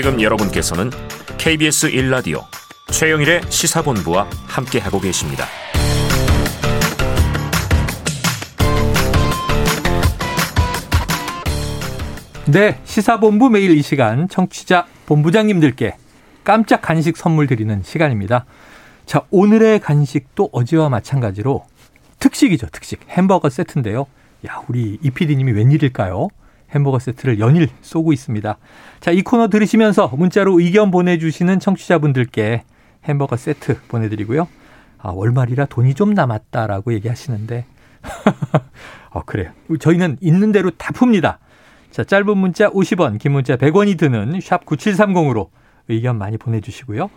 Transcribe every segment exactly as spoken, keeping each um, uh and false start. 지금 여러분께서는 케이비에스 일 라디오 최영일의 시사본부와 함께하고 계십니다. 네, 시사본부 매일 이 시간 청취자 본부장님들께 깜짝 간식 선물 드리는 시간입니다. 자, 오늘의 간식도 어제와 마찬가지로 특식이죠, 특식. 햄버거 세트인데요. 야, 우리 이 피디님이 웬일일까요? 햄버거 세트를 연일 쏘고 있습니다. 자, 이 코너 들으시면서 문자로 의견 보내주시는 청취자분들께 햄버거 세트 보내드리고요. 아, 월말이라 돈이 좀 남았다라고 얘기하시는데 어, 그래요. 저희는 있는 대로 다 풉니다. 자, 짧은 문자 오십 원, 긴 문자 백 원이 드는 샵 구칠삼공으로 의견 많이 보내주시고요.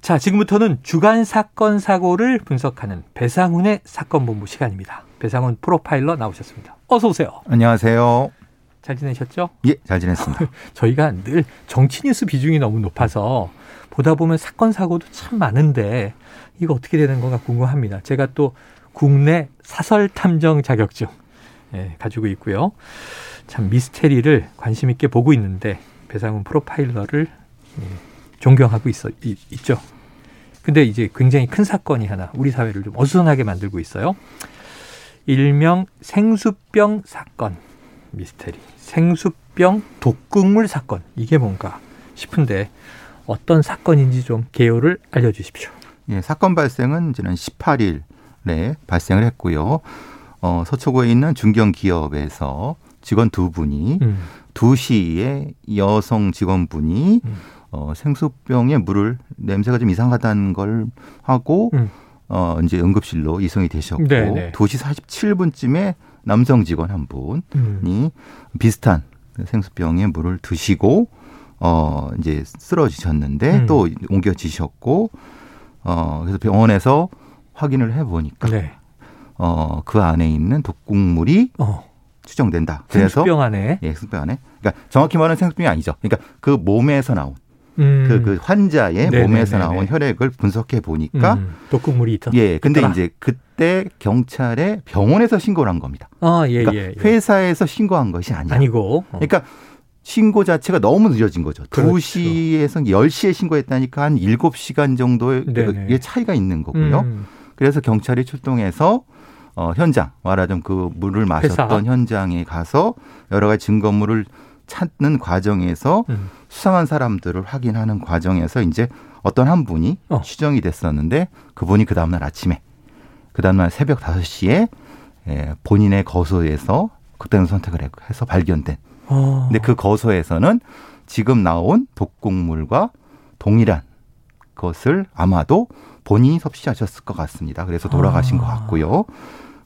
자, 지금부터는 주간 사건 사고를 분석하는 배상훈의 사건본부 시간입니다. 배상훈 프로파일러 나오셨습니다. 어서 오세요. 안녕하세요. 잘 지내셨죠? 예, 잘 지냈습니다. 저희가 늘 정치 뉴스 비중이 너무 높아서 보다 보면 사건 사고도 참 많은데 이거 어떻게 되는 건가 궁금합니다. 제가 또 국내 사설탐정 자격증 예, 가지고 있고요. 참 미스테리를 관심 있게 보고 있는데 배상훈 프로파일러를 예, 존경하고 있어, 이, 있죠. 근데 이제 굉장히 큰 사건이 하나 우리 사회를 좀 어수선하게 만들고 있어요. 일명 생수병 사건. 미스테리. 생수병 독극물 사건. 이게 뭔가 싶은데 어떤 사건인지 좀 개요를 알려주십시오. 예, 사건 발생은 지난 십팔일에 발생을 했고요. 어, 서초구에 있는 중견기업에서 직원 두 분이 음. 두 시에 여성 직원분이 음. 어, 생수병에 물을 냄새가 좀 이상하다는 걸 하고 음. 어, 이제 응급실로 이송이 되셨고 네네. 두 시 사십칠 분쯤에 남성 직원 한 분이 음. 비슷한 생수병에 물을 드시고 어 이제 쓰러지셨는데 음. 또 옮겨지셨고 어 그래서 병원에서 확인을 해 보니까 네. 어 그 안에 있는 독극물이 어. 추정된다. 그래서 생수병 안에 예, 생수병 안에. 그러니까 정확히 말하면 생수병이 아니죠. 그러니까 그 몸에서 나온 음. 그, 그 환자의 네네네네. 몸에서 나온 혈액을 분석해 보니까 음. 독극물이 있다. 예, 근데 있더라. 이제 그때 경찰에 병원에서 신고를 한 겁니다. 아, 예, 그러니까 예, 예. 회사에서 신고한 것이 아니야. 아니고. 어. 그러니까 신고 자체가 너무 늦어진 거죠. 그렇죠. 두 시에서 열 시에 신고했다니까 한 일곱 시간 정도의 네네. 차이가 있는 거고요. 음. 그래서 경찰이 출동해서 어, 현장, 말하자면 그 물을 마셨던 회사. 현장에 가서 여러 가지 증거물을 찾는 과정에서 음. 수상한 사람들을 확인하는 과정에서 이제 어떤 한 분이 어. 추정이 됐었는데 그분이 그 다음날 아침에 그 다음날 새벽 다섯 시에 예, 본인의 거소에서 극단적인 선택을 해서 발견된. 어. 근데 그 거소에서는 지금 나온 독극물과 동일한 것을 아마도 본인이 섭취하셨을 것 같습니다. 그래서 돌아가신 아. 것 같고요.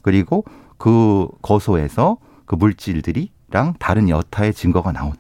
그리고 그 거소에서 그 물질들이 랑 다른 여타의 증거가 나온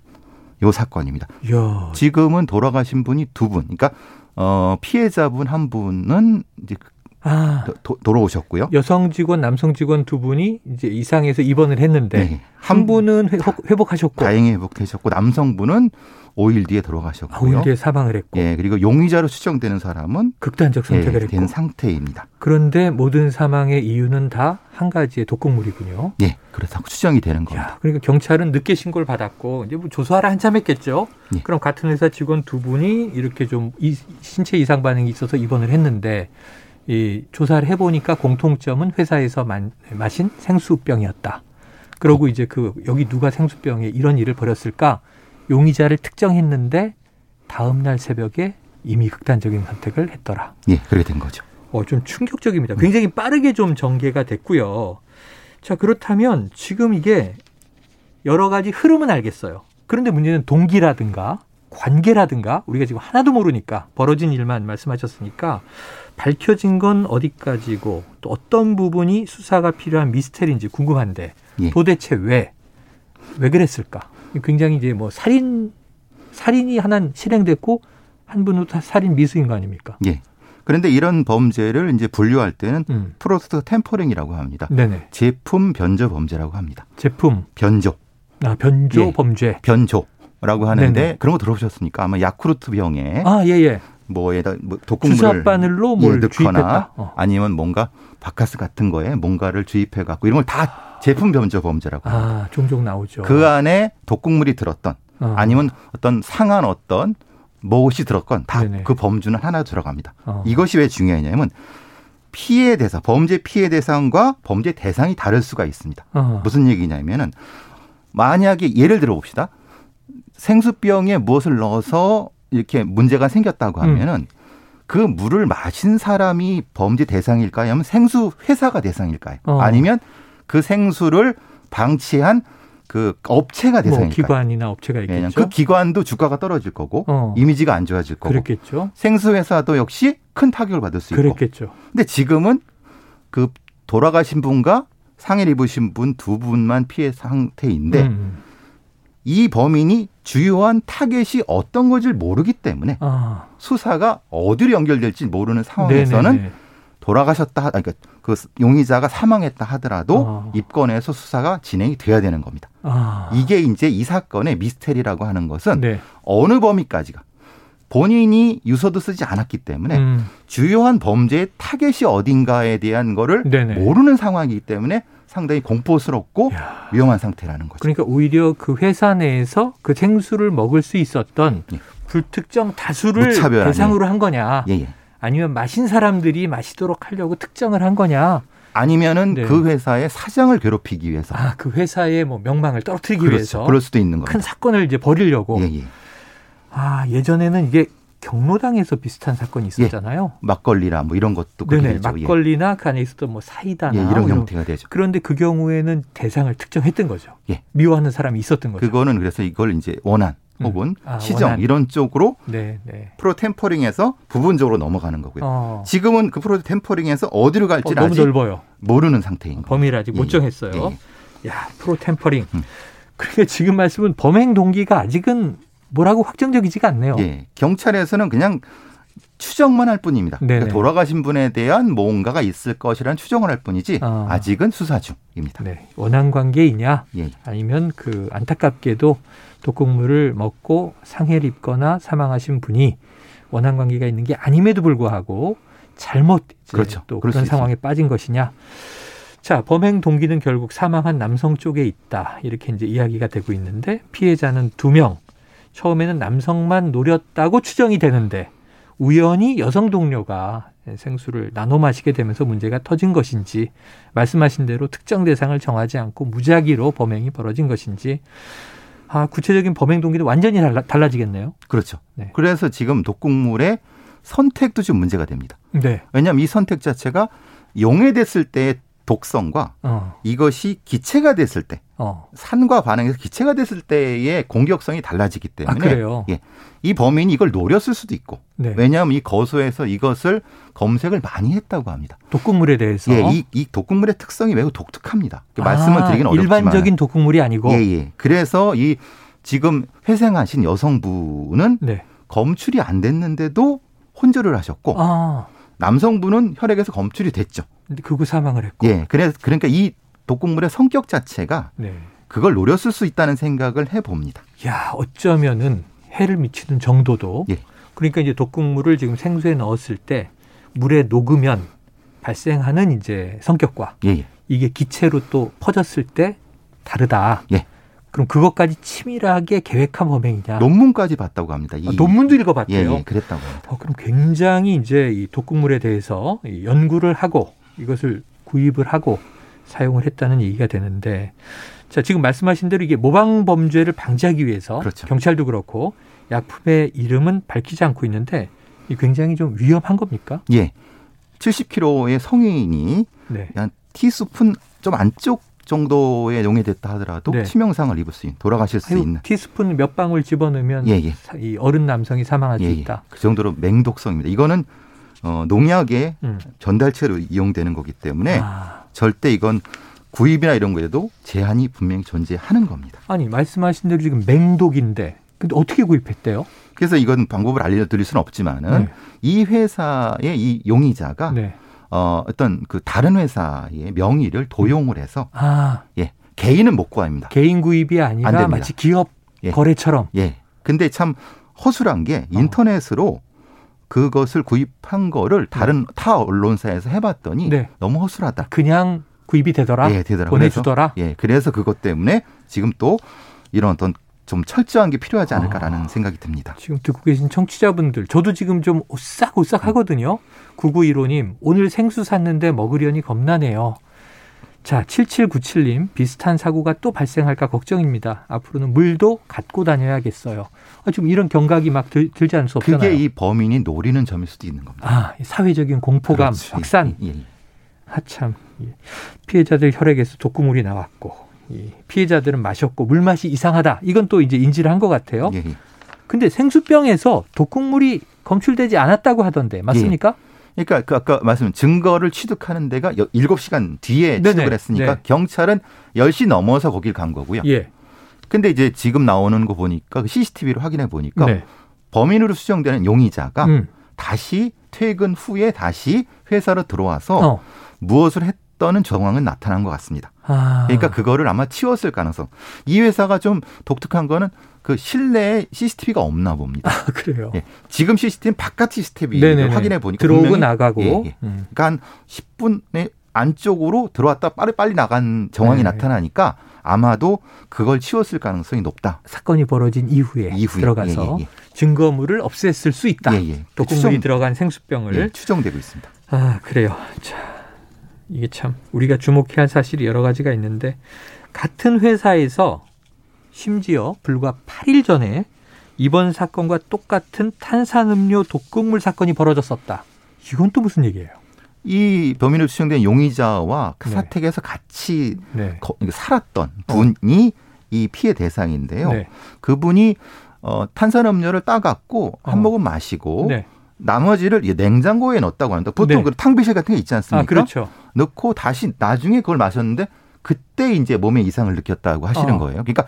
이 사건입니다. 야. 지금은 돌아가신 분이 두 분, 그러니까 어, 피해자분 한 분은 이제 아. 도, 돌아오셨고요. 여성 직원, 남성 직원 두 분이 이제 이상해서 입원을 했는데 네. 한, 한 분은 회, 회복하셨고, 다행히 회복하셨고, 남성분은 오 일 뒤에 돌아가셨고요. 아, 오 일 뒤에 사망을 했고, 예, 그리고 용의자로 추정되는 사람은 극단적 선택을 예, 했고 된 상태입니다. 그런데 모든 사망의 이유는 다 한 가지의 독극물이군요. 예, 그렇다고 추정이 되는 겁니다. 야, 그러니까 경찰은 늦게 신고를 받았고 이제 뭐 조사하라 한참 했겠죠. 예. 그럼 같은 회사 직원 두 분이 이렇게 좀 이, 신체 이상 반응이 있어서 입원을 했는데. 이 조사를 해보니까 공통점은 회사에서 만, 마신 생수병이었다. 그러고 이제 그 여기 누가 생수병에 이런 일을 벌였을까? 용의자를 특정했는데 다음 날 새벽에 이미 극단적인 선택을 했더라. 예, 그렇게 된 거죠. 어, 좀 충격적입니다. 굉장히 빠르게 좀 전개가 됐고요. 자, 그렇다면 지금 이게 여러 가지 흐름은 알겠어요. 그런데 문제는 동기라든가 관계라든가 우리가 지금 하나도 모르니까 벌어진 일만 말씀하셨으니까 밝혀진 건 어디까지고 또 어떤 부분이 수사가 필요한 미스터리인지 궁금한데 예. 도대체 왜, 왜 그랬을까? 굉장히 이제 뭐 살인, 살인이 하나 실행됐고 한 분은 살인 미수인 거 아닙니까? 예. 그런데 이런 범죄를 이제 분류할 때는 음. 프로세스 템퍼링이라고 합니다. 네네. 제품 변조 범죄라고 합니다. 제품 변조. 아, 변조 예. 범죄. 변조. 라고 하는데 네네. 그런 거 들어보셨습니까? 아마 야쿠르트 병에 아, 예, 예. 뭐에다 뭐 독극물을 주사바늘로 뭘 넣거나 어. 아니면 뭔가 바카스 같은 거에 뭔가를 주입해 갖고 이런 걸 다 제품 변조 범죄라고 합니다. 아, 종종 나오죠. 그 안에 독극물이 들었던 어. 아니면 어떤 상한 어떤 무엇이 들었건 다 그 범주는 하나 들어갑니다. 어. 이것이 왜 중요하냐면 피해 대상, 범죄 피해 대상과 범죄 대상이 다를 수가 있습니다. 어. 무슨 얘기냐면은 만약에 예를 들어 봅시다. 생수병에 무엇을 넣어서 이렇게 문제가 생겼다고 하면은 음. 그 물을 마신 사람이 범죄 대상일까요? 아니면 생수 회사가 대상일까요? 어. 아니면 그 생수를 방치한 그 업체가 대상일까요? 뭐 기관이나 업체가 있겠죠. 그 기관도 주가가 떨어질 거고 어. 이미지가 안 좋아질 거고. 그렇겠죠. 생수 회사도 역시 큰 타격을 받을 수 있고. 그렇겠죠. 근데 지금은 그 돌아가신 분과 상해를 입으신 분 두 분만 피해 상태인데 음. 이 범인이 주요한 타겟이 어떤 건지 모르기 때문에 아. 수사가 어디로 연결될지 모르는 상황에서는 네네네. 돌아가셨다, 그러니까 그 용의자가 사망했다 하더라도 아. 입건해서 수사가 진행이 돼야 되는 겁니다. 아. 이게 이제 이 사건의 미스테리라고 하는 것은 네. 어느 범위까지가 본인이 유서도 쓰지 않았기 때문에 음. 주요한 범죄의 타겟이 어딘가에 대한 거를 네네. 모르는 상황이기 때문에 상당히 공포스럽고 야. 위험한 상태라는 거죠. 그러니까 오히려 그 회사 내에서 그 생수를 먹을 수 있었던 예. 불특정 다수를 무차별하네. 대상으로 한 거냐. 예예. 아니면 마신 사람들이 마시도록 하려고 특정을 한 거냐. 아니면은 네. 그 회사의 사장을 괴롭히기 위해서. 아, 그 회사의 뭐 명망을 떨어뜨리기 그렇죠. 위해서. 그럴 수도 있는 겁니다. 큰 사건을 이제 벌이려고. 예예. 아, 예전에는 이게 경로당에서 비슷한 사건이 있었잖아요. 예, 막걸리라 뭐 이런 것도 그렇게 되죠. 막걸리나 예. 그 안에 있었던 뭐 사이다나. 예, 이런, 이런 형태가 되죠. 그런데 그 경우에는 대상을 특정했던 거죠. 예. 미워하는 사람이 있었던 거죠. 그거는 그래서 이걸 이제 원한 혹은 음. 아, 시정 원한. 이런 쪽으로 네, 네. 프로템퍼링에서 부분적으로 넘어가는 거고요. 어. 지금은 그 프로템퍼링에서 어디로 갈지는 어, 아직 넓어요. 모르는 상태인 거예요. 범위를 아직 예, 못 정했어요. 예, 예. 야, 프로템퍼링. 음. 그런데 지금 말씀은 범행 동기가 아직은 뭐라고 확정적이지가 않네요. 예, 경찰에서는 그냥 추정만 할 뿐입니다. 그러니까 돌아가신 분에 대한 뭔가가 있을 것이라는 추정을 할 뿐이지 아. 아직은 수사 중입니다. 네, 원한 관계이냐 예. 아니면 그 안타깝게도 독극물을 먹고 상해를 입거나 사망하신 분이 원한 관계가 있는 게 아님에도 불구하고 잘못 그렇죠. 또 그런 상황에 있어요. 빠진 것이냐. 자, 범행 동기는 결국 사망한 남성 쪽에 있다. 이렇게 이제 이야기가 되고 있는데 피해자는 두 명. 처음에는 남성만 노렸다고 추정이 되는데 우연히 여성 동료가 생수를 나눠 마시게 되면서 문제가 터진 것인지 말씀하신 대로 특정 대상을 정하지 않고 무작위로 범행이 벌어진 것인지 아, 구체적인 범행 동기도 완전히 달라, 달라지겠네요. 그렇죠. 네. 그래서 지금 독극물의 선택도 지금 문제가 됩니다. 네. 왜냐하면 이 선택 자체가 용해됐을 때의 독성과 어. 이것이 기체가 됐을 때 어. 산과 반응해서 기체가 됐을 때의 공격성이 달라지기 때문에 아, 그래요? 예, 이 범인이 이걸 노렸을 수도 있고 네. 왜냐하면 이 거소에서 이것을 검색을 많이 했다고 합니다. 독극물에 대해서? 예, 이, 이 독극물의 특성이 매우 독특합니다. 아, 말씀을 드리긴 어렵지만 일반적인 독극물이 아니고? 예, 예. 그래서 이 지금 회생하신 여성분은 네. 검출이 안 됐는데도 혼절을 하셨고 아. 남성분은 혈액에서 검출이 됐죠. 근데 그거 사망을 했고. 예, 그래서 그러니까 이 독극물의 성격 자체가 네. 그걸 노렸을 수 있다는 생각을 해봅니다. 야, 어쩌면은 해를 미치는 정도도. 예. 그러니까 이제 독극물을 지금 생수에 넣었을 때 물에 녹으면 발생하는 이제 성격과 예예. 이게 기체로 또 퍼졌을 때 다르다. 예. 그럼 그것까지 치밀하게 계획한 범행이냐? 논문까지 봤다고 합니다. 이... 아, 논문도 읽어봤대요. 예, 예, 그랬다고 합니다. 어, 그럼 굉장히 이제 이 독극물에 대해서 연구를 하고 이것을 구입을 하고 사용을 했다는 얘기가 되는데 자, 지금 말씀하신 대로 이게 모방 범죄를 방지하기 위해서 그렇죠. 경찰도 그렇고 약품의 이름은 밝히지 않고 있는데 굉장히 좀 위험한 겁니까? 예. 칠십 킬로그램의 성인이 네. 한 티스푼 좀 안쪽 정도에 용해됐다 하더라도 네. 치명상을 입을 수 있는, 돌아가실 수 아유, 있는. 티스푼 몇 방울 집어넣으면 예, 예. 이 어른 남성이 사망할 예, 수 있다. 예. 그 정도로 맹독성입니다. 이거는 어, 농약의 음. 전달체로 이용되는 거기 때문에 아. 절대 이건 구입이나 이런 거에도 제한이 분명히 존재하는 겁니다. 아니, 말씀하신 대로 지금 맹독인데 근데 어떻게 구입했대요? 그래서 이건 방법을 알려드릴 수는 없지만은 네. 이 회사의 이 용의자가 네. 어, 어떤 그 다른 회사의 명의를 도용을 해서 아. 예, 개인은 못 구합니다. 개인 구입이 아니라 마치 기업 예. 거래처럼. 예. 근데 참 허술한 게 인터넷으로 어. 그것을 구입한 거를 다른 네. 타 언론사에서 해봤더니 네. 너무 허술하다. 그냥 구입이 되더라? 예, 되더라. 보내주더라? 그래서, 예, 그래서 그것 때문에 지금 또 이런 어떤 좀 철저한 게 필요하지 않을까라는 아, 생각이 듭니다. 지금 듣고 계신 청취자분들, 저도 지금 좀 오싹오싹 하거든요. 구구일오님, 오늘 생수 샀는데 먹으려니 겁나네요. 자, 칠칠구칠님, 비슷한 사고가 또 발생할까 걱정입니다. 앞으로는 물도 갖고 다녀야겠어요. 아, 지금 이런 경각이 막 들, 들지 않을 수 없잖아요. 그게 이 범인이 노리는 점일 수도 있는 겁니다. 아, 사회적인 공포감, 그렇지. 확산. 예, 예. 하참, 예. 피해자들 혈액에서 독극물이 나왔고, 예. 피해자들은 마셨고 물맛이 이상하다. 이건 또 이제 인지를 한 것 같아요. 그런데 예, 예. 생수병에서 독극물이 검출되지 않았다고 하던데 맞습니까? 예. 그러니까 그 아까 말씀 증거를 취득하는 데가 일곱 시간 뒤에 네네. 취득을 했으니까 네. 경찰은 열 시 넘어서 거길 간 거고요. 그런데 예. 이제 지금 나오는 거 보니까 씨씨티비로 확인해 보니까 네. 범인으로 수정되는 용의자가 음. 다시 퇴근 후에 다시 회사로 들어와서 어. 무엇을 했 떠는 정황은 나타난 것 같습니다. 아. 그러니까 그거를 아마 치웠을 가능성. 이 회사가 좀 독특한 거는 그 실내에 씨씨티비가 없나 봅니다. 아, 그래요? 예. 지금 씨씨티비는 바깥 씨씨티비를 확인해 보니까. 들어오고 분명히, 나가고. 예, 예. 음. 그러니까 한 십 분의 안쪽으로 들어왔다 빨리 빨리 나간 정황이 네네. 나타나니까 아마도 그걸 치웠을 가능성이 높다. 사건이 벌어진 이후에, 이후에. 들어가서 예, 예. 증거물을 없앴을 수 있다. 예, 예. 독극물이 추정, 들어간 생수병을. 예, 추정되고 있습니다. 아, 그래요. 자. 이게 참 우리가 주목해야 할 사실이 여러 가지가 있는데 같은 회사에서 심지어 불과 팔 일 전에 이번 사건과 똑같은 탄산음료 독극물 사건이 벌어졌었다. 이건 또 무슨 얘기예요? 이 범인으로 추정된 용의자와 그 네. 사택에서 같이 네. 거, 살았던 분이 이 피해 대상인데요. 네. 그분이 어, 탄산음료를 따갖고 한 어. 모금 마시고 네. 나머지를 냉장고에 넣었다고 합니다. 보통 네. 그 탕비실 같은 게 있지 않습니까? 아, 그렇죠. 넣고 다시 나중에 그걸 마셨는데 그때 이제 몸에 이상을 느꼈다고 하시는 어. 거예요. 그러니까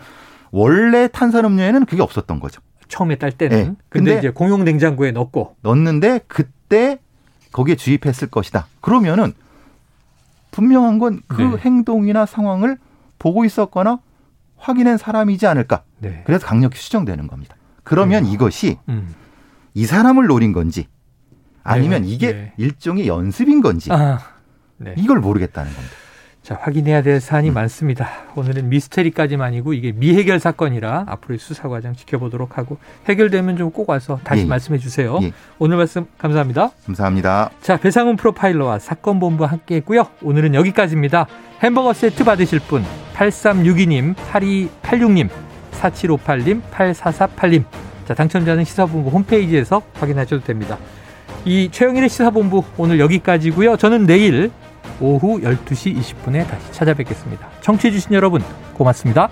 원래 탄산음료에는 그게 없었던 거죠. 처음에 딸 때는. 네. 근데, 근데 이제 공용 냉장고에 넣고. 넣었는데 그때 거기에 주입했을 것이다. 그러면은 분명한 건 그 네. 행동이나 상황을 보고 있었거나 확인한 사람이지 않을까. 네. 그래서 강력히 수정되는 겁니다. 그러면 음. 이것이. 음. 이 사람을 노린 건지 아니면 네, 이게 네. 일종의 연습인 건지 아, 네. 이걸 모르겠다는 겁니다. 자, 확인해야 될 사안이 음. 많습니다. 오늘은 미스테리까지는 아니고 이게 미해결 사건이라 앞으로의 수사 과정 지켜보도록 하고 해결되면 좀 꼭 와서 다시 예, 말씀해 주세요. 예. 오늘 말씀 감사합니다. 감사합니다. 자, 배상훈 프로파일러와 사건본부 함께했고요. 오늘은 여기까지입니다. 햄버거 세트 받으실 분 팔삼육이님, 팔이팔육님, 사칠오팔님, 팔사사팔님. 자, 당첨자는 시사본부 홈페이지에서 확인하셔도 됩니다. 이 최영일의 시사본부 오늘 여기까지고요. 저는 내일 오후 열두 시 이십 분에 다시 찾아뵙겠습니다. 청취해주신 여러분 고맙습니다.